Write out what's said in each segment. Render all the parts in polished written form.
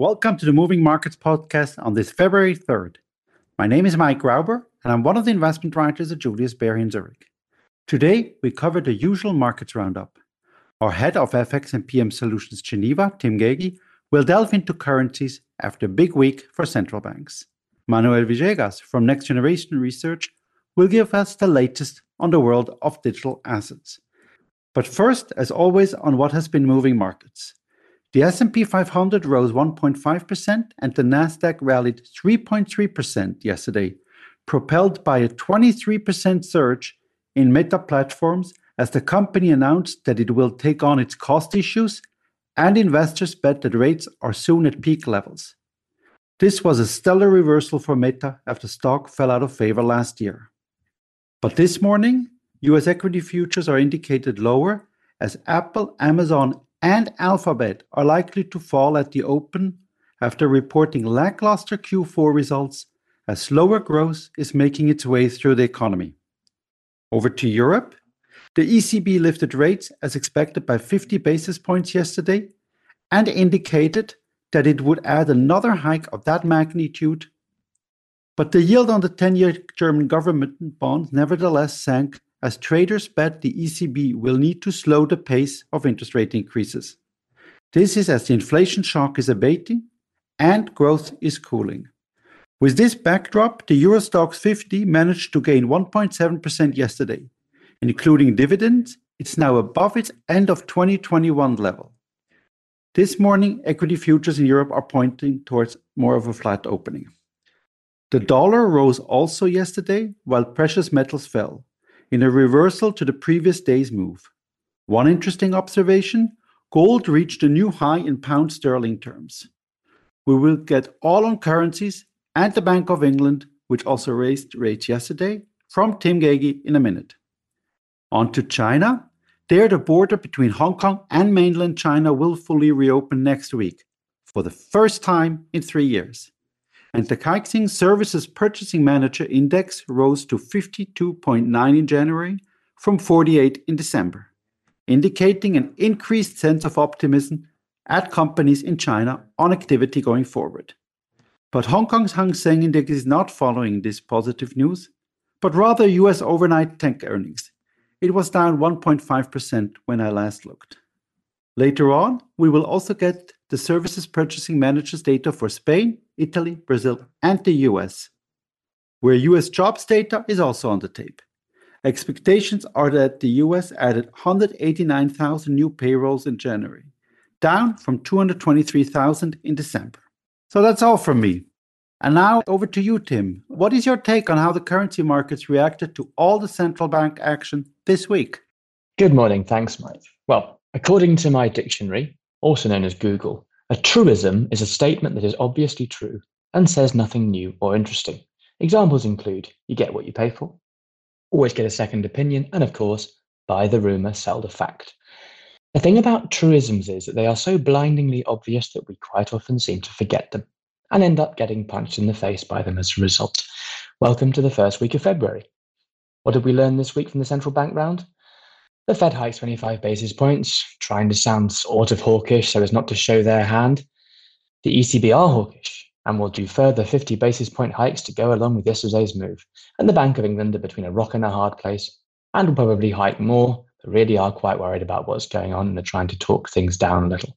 Welcome to the Moving Markets podcast on this February 3rd. My name is Mike Rauber, and I'm one of the investment writers at Julius Baer in Zurich. Today, we cover the usual markets roundup. Our head of FX&PM Solutions Geneva, Tim Gagey, will delve into currencies after a big week for central banks. Manuel Villegas from Next Generation Research will give us the latest on the world of digital assets. But first, as always, on what has been moving markets. The S&P 500 rose 1.5% and the Nasdaq rallied 3.3% yesterday, propelled by a 23% surge in Meta Platforms as the company announced that it will take on its cost issues, and investors bet that rates are soon at peak levels. This was a stellar reversal for Meta after stock fell out of favor last year. But this morning, US equity futures are indicated lower as Apple, Amazon, and Alphabet are likely to fall at the open after reporting lackluster Q4 results as slower growth is making its way through the economy. Over to Europe, the ECB lifted rates as expected by 50 basis points yesterday and indicated that it would add another hike of that magnitude, but the yield on the 10-year German government bond nevertheless sank as traders bet the ECB will need to slow the pace of interest rate increases. This is as the inflation shock is abating and growth is cooling. With this backdrop, the Euro Stoxx 50 managed to gain 1.7% yesterday. Including dividends, it's now above its end of 2021 level. This morning, equity futures in Europe are pointing towards more of a flat opening. The dollar rose also yesterday, while precious metals fell, in a reversal to the previous day's move. One interesting observation, gold reached a new high in pound sterling terms. We will get all on currencies and the Bank of England, which also raised rates yesterday, from Tim Gagey in a minute. On to China. There, the border between Hong Kong and mainland China will fully reopen next week, for the first time in 3 years. And the Caixin Services Purchasing Manager Index rose to 52.9 in January from 48 in December, indicating an increased sense of optimism at companies in China on activity going forward. But Hong Kong's Hang Seng Index is not following this positive news, but rather US overnight tech earnings. It was down 1.5% when I last looked. Later on, we will also get the services purchasing managers data for Spain, Italy, Brazil, and the US, where US jobs data is also on the tape. Expectations are that the US added 189,000 new payrolls in January, down from 223,000 in December. So that's all from me. And now over to you, Tim. What is your take on how the currency markets reacted to all the central bank action this week? Good morning. Thanks, Mike. Well, according to my dictionary, also known as Google, a truism is a statement that is obviously true and says nothing new or interesting. Examples include, you get what you pay for, always get a second opinion, and of course, buy the rumor, sell the fact. The thing about truisms is that they are so blindingly obvious that we quite often seem to forget them and end up getting punched in the face by them as a result. Welcome to the first week of February. What did we learn this week from the central bank round? The Fed hikes 25 basis points, trying to sound sort of hawkish so as not to show their hand. The ECB are hawkish and will do further 50 basis point hikes to go along with yesterday's move. And the Bank of England are between a rock and a hard place and will probably hike more, but really are quite worried about what's going on and are trying to talk things down a little.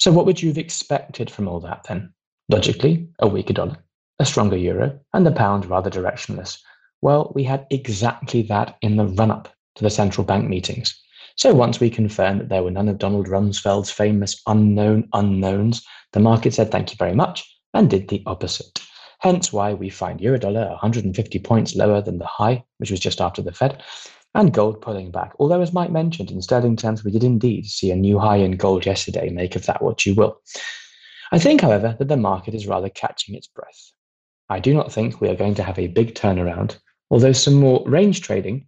So what would you have expected from all that then? Logically, a weaker dollar, a stronger euro, and the pound rather directionless. Well, we had exactly that in the run-up to the central bank meetings. So once we confirmed that there were none of Donald Rumsfeld's famous unknown unknowns, the market said thank you very much and did the opposite. Hence why we find Eurodollar 150 points lower than the high, which was just after the Fed, and gold pulling back. Although, as Mike mentioned, in sterling terms, we did indeed see a new high in gold yesterday. Make of that what you will. I think, however, that the market is rather catching its breath. I do not think we are going to have a big turnaround, although some more range trading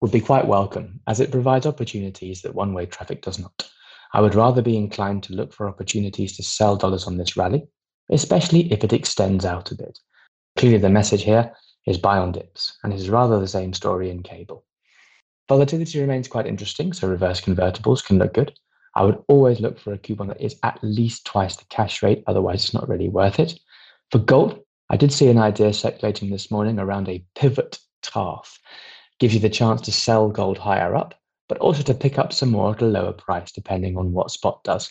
would be quite welcome, as it provides opportunities that one-way traffic does not. I would rather be inclined to look for opportunities to sell dollars on this rally, especially if it extends out a bit. Clearly, the message here is buy on dips, and it is rather the same story in cable. Volatility remains quite interesting, so reverse convertibles can look good. I would always look for a coupon that is at least twice the cash rate. Otherwise, it's not really worth it. For gold, I did see an idea circulating this morning around a pivot TARF. Gives you the chance to sell gold higher up, but also to pick up some more at a lower price, depending on what spot does.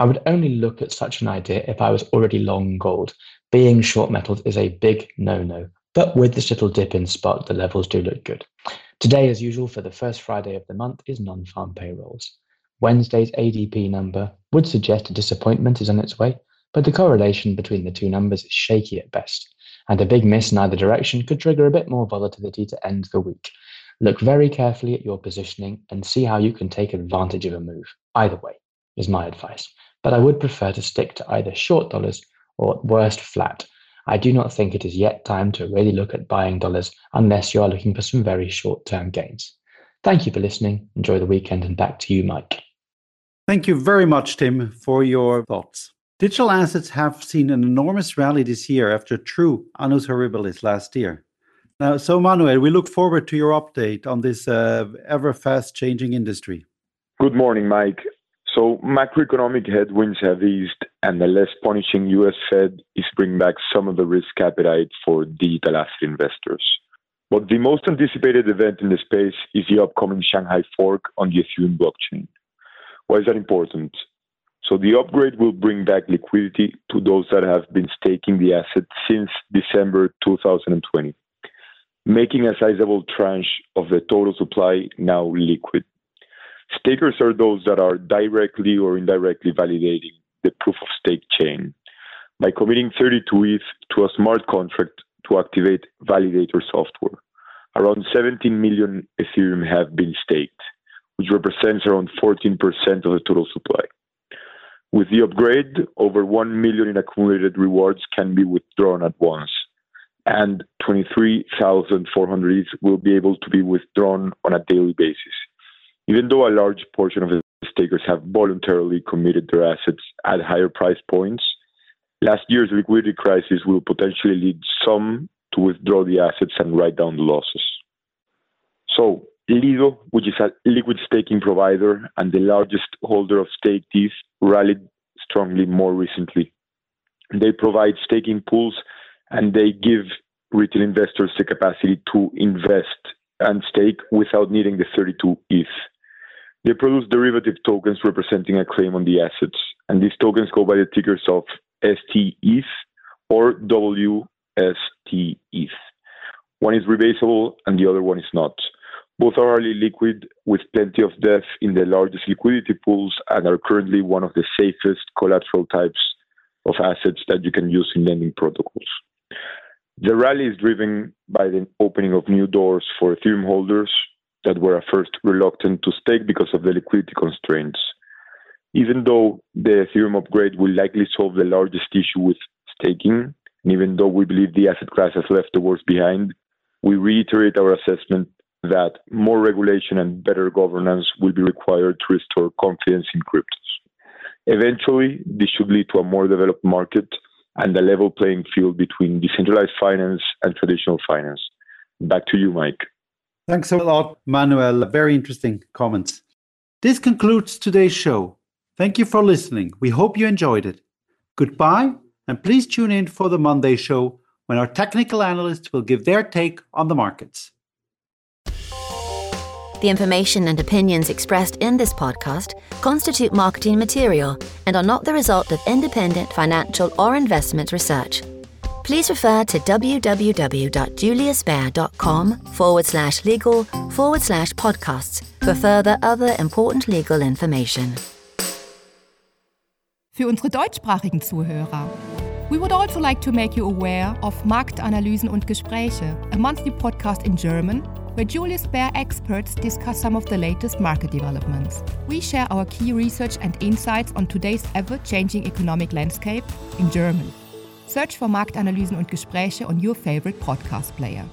I would only look at such an idea if I was already long gold. Being short metals is a big no-no, but with this little dip in spot, the levels do look good. Today, as usual, for the first Friday of the month is non-farm payrolls. Wednesday's ADP number would suggest a disappointment is on its way, but the correlation between the two numbers is shaky at best, and a big miss in either direction could trigger a bit more volatility to end the week. Look very carefully at your positioning and see how you can take advantage of a move. Either way is my advice, but I would prefer to stick to either short dollars or at worst flat. I do not think it is yet time to really look at buying dollars unless you are looking for some very short-term gains. Thank you for listening. Enjoy the weekend, and back to you, Mike. Thank you very much, Tim, for your thoughts. Digital assets have seen an enormous rally this year after true annus horribilis last year. Now, so Manuel, we look forward to your update on this ever fast changing industry. Good morning, Mike. So macroeconomic headwinds have eased, and the less punishing US Fed is bringing back some of the risk appetite for digital asset investors. But the most anticipated event in the space is the upcoming Shanghai fork on the Ethereum blockchain. Why is that important? So the upgrade will bring back liquidity to those that have been staking the asset since December 2020, making a sizable tranche of the total supply now liquid. Stakers are those that are directly or indirectly validating the proof of stake chain by committing 32 ETH to a smart contract to activate validator software. Around 17 million Ethereum have been staked, which represents around 14% of the total supply. With the upgrade, over 1 million in accumulated rewards can be withdrawn at once, and 23,400 ETH will be able to be withdrawn on a daily basis, even though a large portion of the stakers have voluntarily committed their assets at higher price points. Last year's liquidity crisis will potentially lead some to withdraw the assets and write down the losses. So, Lido, which is a liquid staking provider and the largest holder of staked ETH, rallied strongly more recently. They provide staking pools, and they give retail investors the capacity to invest and stake without needing the 32 ETH. They produce derivative tokens representing a claim on the assets, and these tokens go by the tickers of STETH or WSTETH. One is rebasable and the other one is not. Both are highly liquid, with plenty of depth in the largest liquidity pools, and are currently one of the safest collateral types of assets that you can use in lending protocols. The rally is driven by the opening of new doors for Ethereum holders that were at first reluctant to stake because of the liquidity constraints. Even though the Ethereum upgrade will likely solve the largest issue with staking, and even though we believe the asset class has left the worst behind, we reiterate our assessment that more regulation and better governance will be required to restore confidence in cryptos. Eventually, this should lead to a more developed market and a level playing field between decentralized finance and traditional finance. Back to you, Mike. Thanks a lot, Manuel. Very interesting comments. This concludes today's show. Thank you for listening. We hope you enjoyed it. Goodbye, and please tune in for the Monday show when our technical analysts will give their take on the markets. The information and opinions expressed in this podcast constitute marketing material and are not the result of independent financial or investment research. Please refer to www.juliusbaer.com/legal/podcasts für further other important legal information. Für unsere deutschsprachigen Zuhörer. We would also like to make you aware of Marktanalysen und Gespräche, a monthly podcast in German, where Julius Baer experts discuss some of the latest market developments. We share our key research and insights on today's ever-changing economic landscape in German. Search for Marktanalysen und Gespräche on your favorite podcast player.